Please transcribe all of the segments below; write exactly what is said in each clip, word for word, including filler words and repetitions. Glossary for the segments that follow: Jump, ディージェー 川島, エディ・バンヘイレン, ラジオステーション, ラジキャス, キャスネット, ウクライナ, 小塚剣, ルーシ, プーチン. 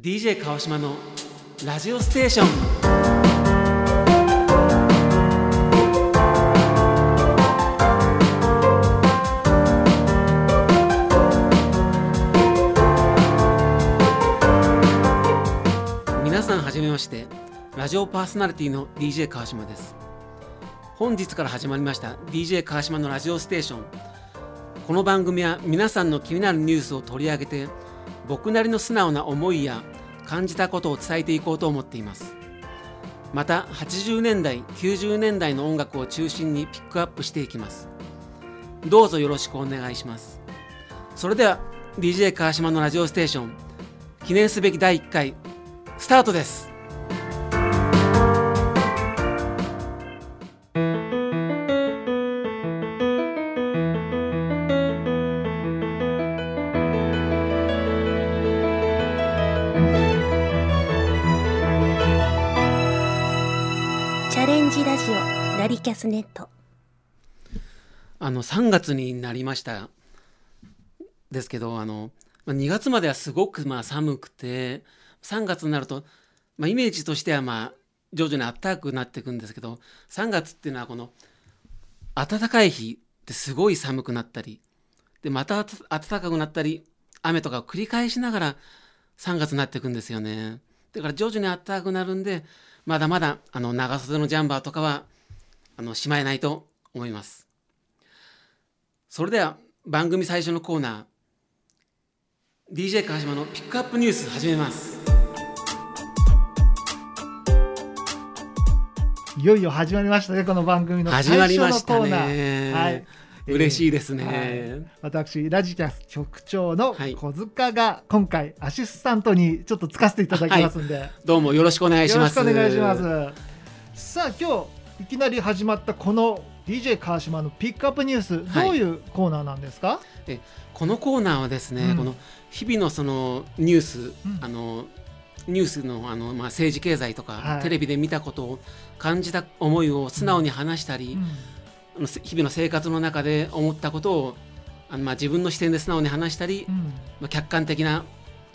ディージェー 川島のラジオステーション。ラジオパーソナリティの ディージェー 川島です。本日から始まりました ディージェー 川島のラジオステーション。この番組は皆さんの気になるニュースを取り上げて、僕なりの素直な思いや感じたことを伝えていこうと思っています。またはちじゅうねんだいきゅうじゅうねんだいの音楽を中心にピックアップしていきます。どうぞよろしくお願いします。それでは ディージェー 川島のラジオステーション、記念すべきだいいっかいスタートです。キャスネット、あのさんがつになりましたですけど、あのにがつまではすごくまあ寒くて、さんがつになると、まあ、イメージとしてはまあ徐々に暖かくなっていくんですけど、さんがつっていうのはこの暖かい日ですごい寒くなったりで、また暖かくなったり雨とかを繰り返しながらさんがつになっていくんですよね。だから徐々に暖かくなるんで、まだまだあの長袖のジャンバーとかはあのしまえないと思います。それでは番組最初のコーナー ディージェー 川島のピックアップニュース始めます。いよいよ始まりましたね、この番組の最初のコーナー、はい、嬉しいですね、えーはい、私ラジキャス局長の小塚が今回アシスタントにちょっとつかせていただきますんで、はい、どうもよろしくお願いします。よろしくお願いします。さあ、今日いきなり始まったこの ディージェー 川島のピックアップニュース、どういうコーナーなんですか？はい、えこのコーナーはですね、うん、この日々のそのニュース、うん、あのニュースの、あの、まあ、政治経済とか、はい、テレビで見たことを感じた思いを素直に話したり、うんうん、日々の生活の中で思ったことをあの、まあ、自分の視点で素直に話したり、うんまあ、客観的な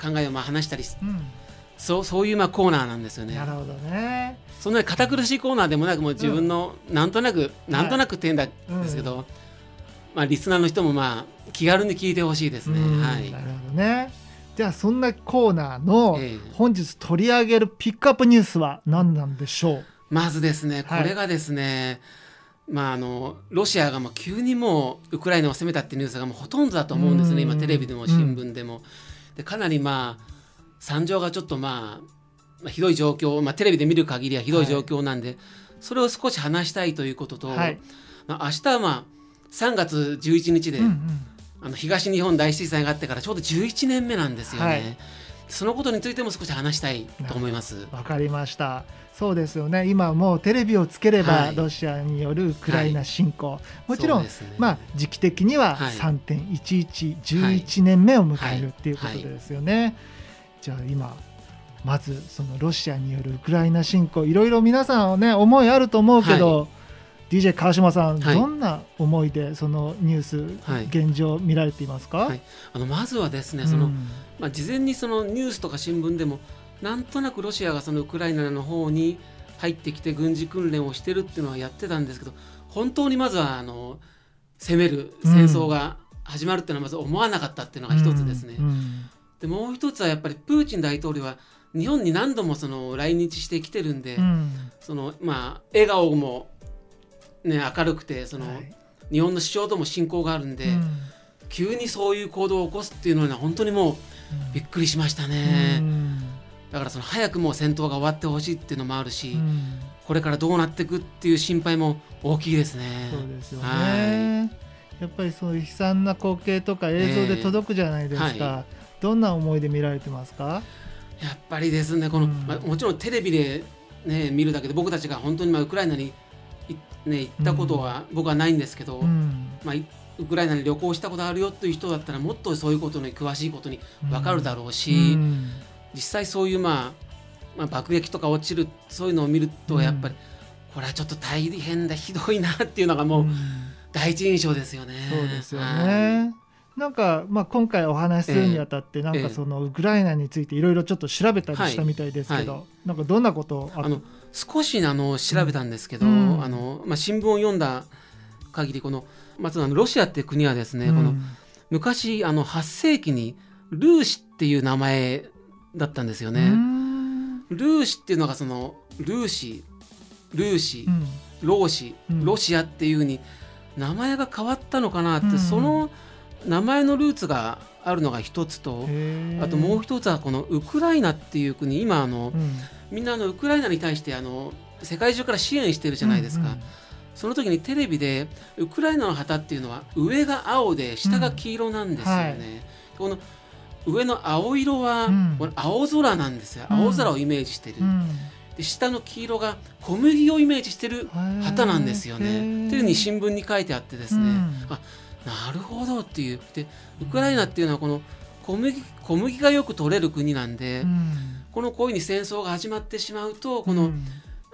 考えをまあ話したり、うん、そう、そういうまあコーナーなんですよね。なるほどね。そんなに堅苦しいコーナーでもなく、もう自分のなんとなく、うん、なんとなくって言うんですけど、はいうん、まあ、リスナーの人もまあ気軽に聞いてほしいですね、うんはい、なるほどね。じゃあそんなコーナーの本日取り上げるピックアップニュースは何なんでしょう？えー、まずですね、これがですね、はいまあ、あのロシアがもう急にもうウクライナを攻めたっていうニュースがもうほとんどだと思うんですね、今テレビでも新聞でも、うん、でかなりまあ惨状がちょっとまあひどい状況、まあ、テレビで見る限りはひどい状況なんで、はい、それを少し話したいということと、はい、明日は、まあ、さんがつじゅういちにちで、うんうん、あの東日本大震災があってからちょうどじゅういちねんめなんですよね、はい、そのことについても少し話したいと思います。わかりました。そうですよね、今もうテレビをつければ、はい、ロシアによるウクライナ侵攻、はい、もちろん、ねまあ、時期的には さんてんいちいち、はい、じゅういちねんめを迎えるっていうことですよね、はいはいはい、じゃあ今まずそのロシアによるウクライナ侵攻、いろいろ皆さんは、ね、思いあると思うけど、はい、ディージェー 川島さん、はい、どんな思いでそのニュース、はい、現状見られていますか？はい、あのまずはですね、その、うんまあ、事前にそのニュースとか新聞でもなんとなくロシアがそのウクライナの方に入ってきて軍事訓練をしてるっていうのはやってたんですけど、本当にまずはあの攻める戦争が始まるっていうのはまず思わなかったっていうのが一つですね、うんうんうん、でもう一つはやっぱりプーチン大統領は日本に何度もその来日してきてるんで、うんそのまあ、笑顔も、ね、明るくてその、はい、日本の主張とも親交があるんで、うん、急にそういう行動を起こすっていうのは本当にもうびっくりしましたね、うん、だからその早くもう戦闘が終わってほしいっていうのもあるし、うん、これからどうなっていくっていう心配も大きいですね。そうですよね、はい、やっぱりそういう悲惨な光景とか映像で届くじゃないですか、えーはい、どんな思いで見られてますか？やっぱりですね、この、うんまあ、もちろんテレビで、ね、見るだけで僕たちが本当にまあウクライナにい、ね、行ったことは僕はないんですけど、うんまあ、ウクライナに旅行したことあるよという人だったらもっとそういうことに詳しいことに分かるだろうし、うん、実際そういう、まあまあ、爆撃とか落ちるそういうのを見るとやっぱり、うん、これはちょっと大変だひどいなっていうのがもう第一印象ですよね。そうですよね、はい、なんかまあ今回お話しするにあたってなんかそのウクライナについていろいろちょっと調べたりしたみたいですけど、はいはい、なんかどんなことあの少しあの調べたんですけど、うん、あのまあ、新聞を読んだ限りこの、まずあのロシアって国はですね、うん、この昔あのはっせいきにルーシっていう名前だったんですよね。うん、ルーシっていうのがそのルーシルーシ、うん、ローシ、うん、ロシアっていう風に名前が変わったのかなって、うん、その名前のルーツがあるのが一つと、あともう一つはこのウクライナっていう国、今あの、うん、みんなあのウクライナに対してあの世界中から支援してるじゃないですか、うんうん、その時にテレビでウクライナの旗っていうのは上が青で下が黄色なんですよね、うんはい、この上の青色は、うん、この青空なんですよ、青空をイメージしてる、うんうん、で下の黄色が小麦をイメージしてる旗なんですよねっていうふうに新聞に書いてあってですね、うん、あ、なるほどっていう。でウクライナっていうのはこの小麦、小麦がよく取れる国なんで、うん、このこういうふうに戦争が始まってしまうとこの、うん、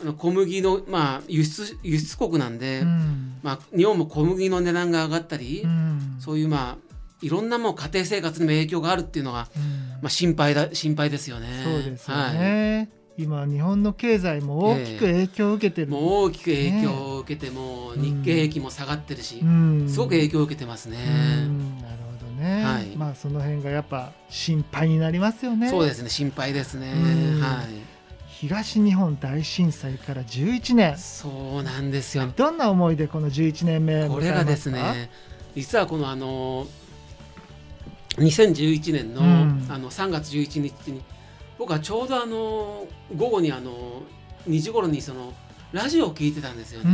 あの小麦の、まあ、輸出、輸出国なんで、うんまあ、日本も小麦の値段が上がったり、うん、そういうまあいろんなもう家庭生活にも影響があるっていうのが、うんまあ、心配だ心配ですよね。そうですよね、はい、今日本の経済も大きく影響を受けてる、えー、もう大きく影響を受けて、もう日経平均も下がってるし、うん、すごく影響を受けてますね、うん、なるほどね、はい、まあその辺がやっぱ心配になりますよね。そうですね、心配ですね、うん、はい。東日本大震災からじゅういちねん、そうなんですよ。どんな思いでこのじゅういちねんめ、これがですね、実はこのあのにせんじゅういちねんの、うん、あのさんがつじゅういちにちに僕はちょうどあの午後にあのにじごろにそのラジオを聞いてたんですよね。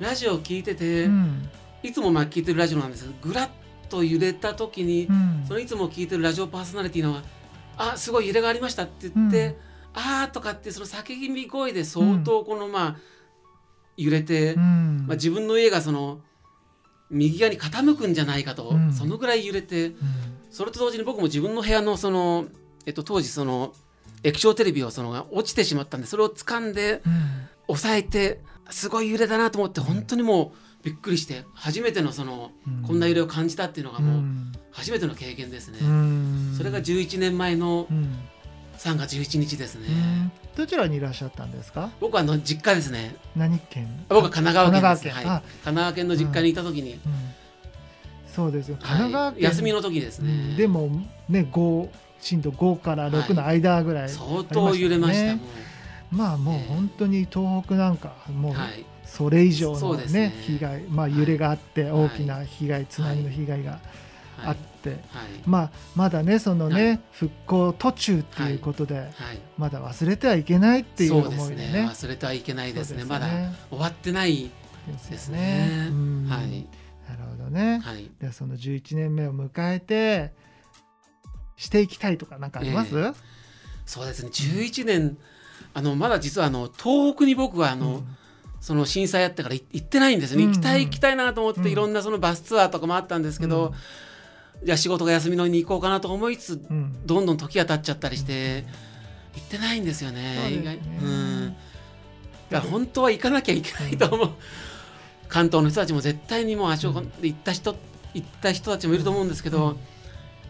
ラジオを聞いてて、うん、いつもまあ聞いてるラジオなんですけど、ぐらっと揺れた時に、うん、そのいつも聞いてるラジオパーソナリティのが「あ、すごい揺れがありました」って言って「うん、あー」とかってその叫び声で相当このまあ揺れて、うんまあ、自分の家がその右側に傾くんじゃないかと、うん、そのぐらい揺れて、うん、それと同時に僕も自分の部屋のそのえっと、当時その液晶テレビをそのが落ちてしまったんで、それを掴んで押さえて、すごい揺れだなと思って、本当にもうびっくりして、初めてのそのこんな揺れを感じたっていうのがもう初めての経験ですね。それがじゅういちねんまえのさんがつじゅういちにちですね。どちらにいらっしゃったんですか？僕はあの実家ですね。何県？僕は神奈川県です。神奈川県、はい、神奈川県の実家にいた時に、うんうん、そうですよ、神奈川県、はい、休みの時ですね。でもね、ごしんどごからろくの間ぐらい、はい、相当揺れました、ね、まあもう本当に東北なんかもうそれ以上の、ねね、被害、まあ、揺れがあって大きな被害、はい、津波の被害があって、はいはいはい、まあ、まだねそのね、はい、復興途中ということで、はいはい、まだ忘れてはいけないっていう思いで ね, そうですね、忘れてはいけないです ね, ですねまだ終わってないですね。はい、なるほどね、はい、でそのじゅういちねんめを迎えてしていきたいとかなんかあります？えー、そうですね、じゅういちねん、あのまだ実はあの東北に僕はあの、うん、その震災あってから行ってないんですよね、うんうん、行きたい行きたいなと思って、うん、いろんなそのバスツアーとかもあったんですけど、うん、じゃあ仕事が休みの日に行こうかなと思いつつ、うん、どんどん時が経っちゃったりして、うん、行ってないんですよね。そうですね、うん、だから本当は行かなきゃいけないと思う、うん、関東の人たちも絶対にもう足を行った人、行った人たちもいると思うんですけど、うん、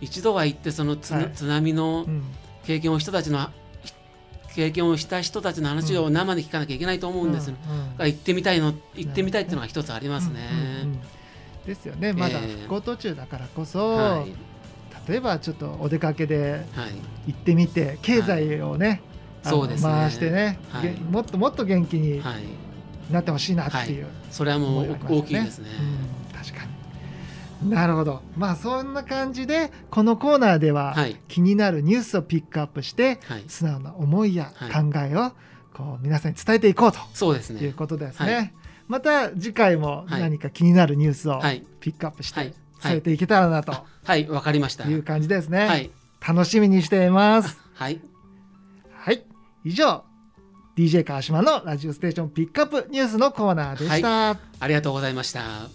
一度は行ってその 津,、はい、津波の経験を人たちの経験をした人たちの話を生で聞かなきゃいけないと思うんです、うんうんうん、だから行ってみたいの行ってみたいっていうのが一つありますね、うんうんうん、ですよね。まだ復興途中だからこそ、えーはい、例えばちょっとお出かけで行ってみて、はい、経済をね、はい、そうですね、回してね、はい、もっともっと元気になってほしいなっていう、はいはい、それはもう大きいですね、うん、確かに。なるほど、まあ、そんな感じでこのコーナーでは気になるニュースをピックアップして、はい、素直な思いや考えをこう皆さんに伝えていこうと、そうですね、いうことですね、はい、また次回も何か気になるニュースをピックアップして伝えていけたらなと、はい、わかりました、いう感じですね、はい、楽しみにしています、はいはい、以上 ディージェー 川島のラジオステーションピックアップニュースのコーナーでした、はい、ありがとうございました。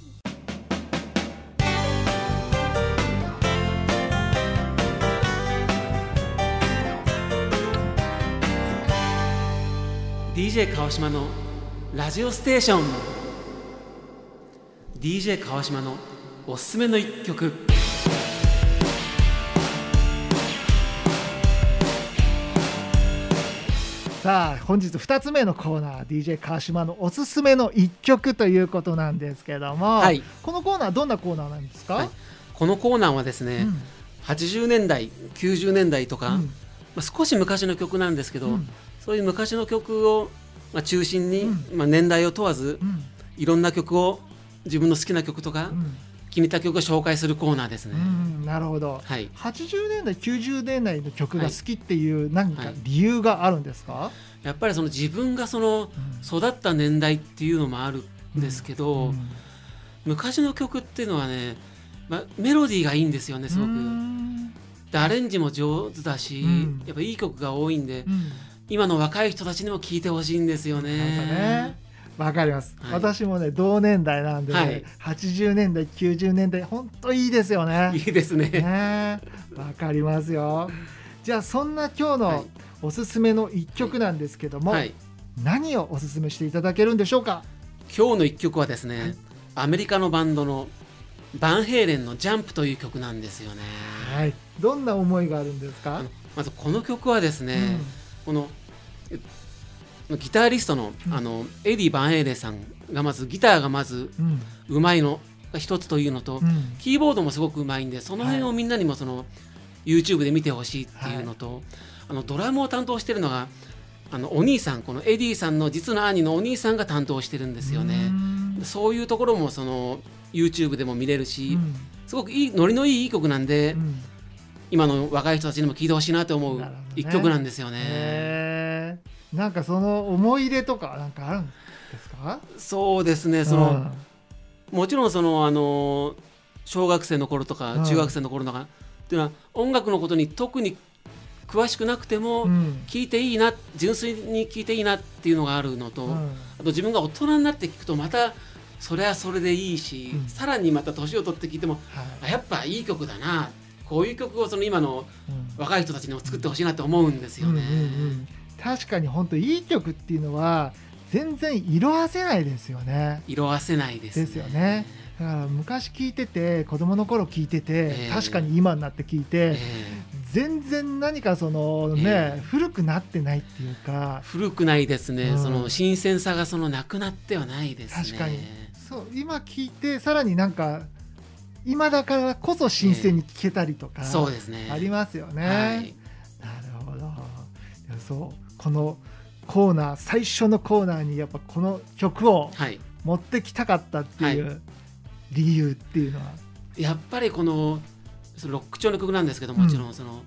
ディージェー 川島のラジオステーション、 ディージェー 川島のおすすめの一曲。さあ本日ふたつめのコーナー ディージェー 川島のおすすめのいっきょくということなんですけども、はい、このコーナーどんなコーナーなんですか？はい、このコーナーはですね、うん、はちじゅうねんだいきゅうじゅうねんだいとか、うん、まあ、少し昔の曲なんですけど、うん、そういう昔の曲をまあ中心に、うん、まあ年代を問わず、うん、いろんな曲を自分の好きな曲とか、うん、気に入った曲を紹介するコーナーですね。うん、なるほど、はい、はちじゅうねんだいきゅうじゅうねんだいの曲が好きっていう何か理由があるんですか？はいはい、やっぱりその自分がその育った年代っていうのもあるんですけど、うんうん、昔の曲っていうのはね、まあ、メロディーがいいんですよね、すごく。でアレンジも上手だし、うん、やっぱいい曲が多いんで、うん、今の若い人たちにも聴いてほしいんですよね。わかります、はい、私もね同年代なんで、ね、はい、はちじゅうねんだいきゅうじゅうねんだいほんといいですよね。いいですね。わかりますよ。じゃあそんな今日のおすすめのいっきょくなんですけども、はいはい、何をおすすめしていただけるんでしょうか？今日のいっきょくはですね、はい、アメリカのバンドのバンヘイレンのジャンプという曲なんですよね。はい、どんな思いがあるんですか？まずこの曲はですね、うん、このギタリストの、うん、あのエディ・バンヘイレンさんがまずギターがまずうまいのが一つというのと、うん、キーボードもすごくうまいんで、その辺をみんなにもその、はい、YouTube で見てほしいっていうのと、はい、あのドラムを担当してるのがあのお兄さん、このエディさんの実の兄のお兄さんが担当してるんですよね。そういうところもその YouTube でも見れるし、うん、すごくいいノリのいいいい曲なんで、うん、今の若い人たちにも聴いてほしいなと思う一曲なんですよね。なんかその思い入れとかなんかあるんですか？そうですね、その、うん、もちろんそのあの小学生の頃とか中学生の頃とか、うん、っていうのは音楽のことに特に詳しくなくても聞いていいな、うん、純粋に聞いていいなっていうのがあるのと、うん、あと自分が大人になって聞くとまたそれはそれでいいし、うん、さらにまた年を取って聞いても、はい、あ、やっぱいい曲だな、こういう曲をその今の若い人たちにも作ってほしいなと思うんですよね。うんうんうん、確かに本当いい曲っていうのは全然色あせないですよね。色あせないですね。ですよね。だから昔聴いてて、子供の頃聴いてて、えー、確かに今になって聴いて、えー、全然何かそのね、えー、古くなってないっていうか。古くないですね、うん、その新鮮さがそのなくなってはないですね。確かにそう、今聴いてさらになんか今だからこそ新鮮に聴けたりとか、えー、そうですね、ありますよね、はい、なるほど。そうこのコーナー、最初のコーナーにやっぱこの曲を持ってきたかったっていう理由っていうのは、はいはい、やっぱりこのロック調の曲なんですけど、もちろんその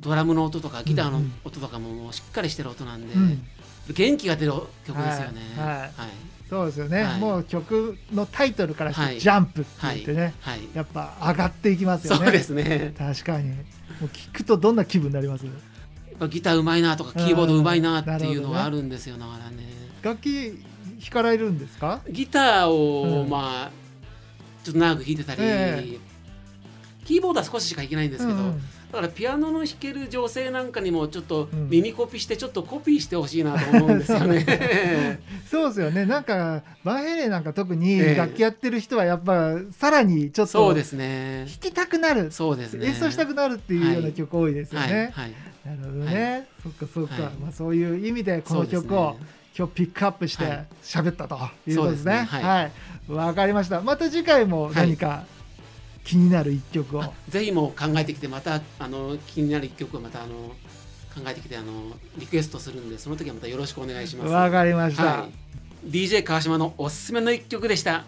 ドラムの音とかギターの音とかもしっかりしてる音なんで、うん、元気が出る曲ですよね。はいはい、そうですよね、はい、もう曲のタイトルからしてジャンプって言ってね、はいはいはい、やっぱ上がっていきますよね。そうですね、確かに。もう聞くとどんな気分になります？ギターうまいなとかキーボードうまいなっていうのがあるんですよ。だからね、楽器弾かれるんですか？ギターを、うん、まあちょっと長く弾いてたり、えー、キーボードは少ししか弾けないんですけど、うん、だからピアノの弾ける女性なんかにもちょっと耳コピしてちょっとコピーしてほしいなと思うんですよね。そうですよね。なんかバンヘイレンなんか特に楽器やってる人はやっぱさらにちょっと弾きたくなる、そうですね、演奏したくなるっていうような曲多いですよね。はいはいはい、なるほどね、はい、そっかそっか、はい、まあ、そういう意味でこの曲を今日ピックアップして喋ったということですね。はい、わ、ね、はいはい、かりました。また次回も何か気になるいっきょくを、はい、ぜひもう考えてきて、またあの気になるいっきょくをまたあの考えてきてあのリクエストするんで、その時はまたよろしくお願いします。わかりました、はい、ディージェー 川島のおすすめのいっきょくでした。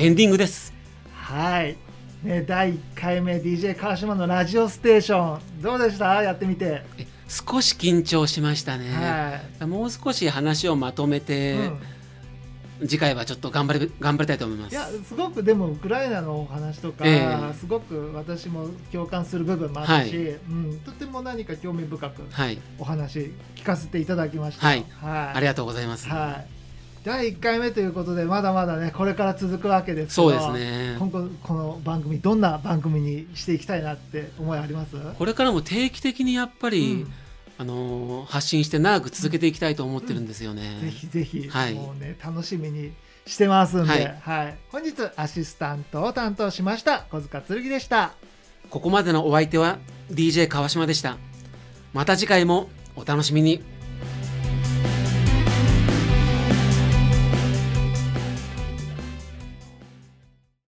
エンディングです。はい、ね、だいいっかいめ ディージェー 川島のラジオステーションどうでした？やってみて。少し緊張しましたね、はい、もう少し話をまとめて、うん、次回はちょっと頑張り、頑張りたいと思います。いや、すごくでもウクライナのお話とか、えー、すごく私も共感する部分もあるし、はい、うん、とても何か興味深くお話聞かせていただきました。はい、はい、ありがとうございます。はい、だいいっかいめということで、まだまだねこれから続くわけですけど、そうですね、今後この番組どんな番組にしていきたいなって思いあります？これからも定期的にやっぱり、うん、あの発信して長く続けていきたいと思ってるんですよね、うん、ぜひぜひ、はい、もうね楽しみにしてますんで、はいはい、本日アシスタントを担当しました小塚剣でした。ここまでのお相手は ディージェー 川島でした。また次回もお楽しみに。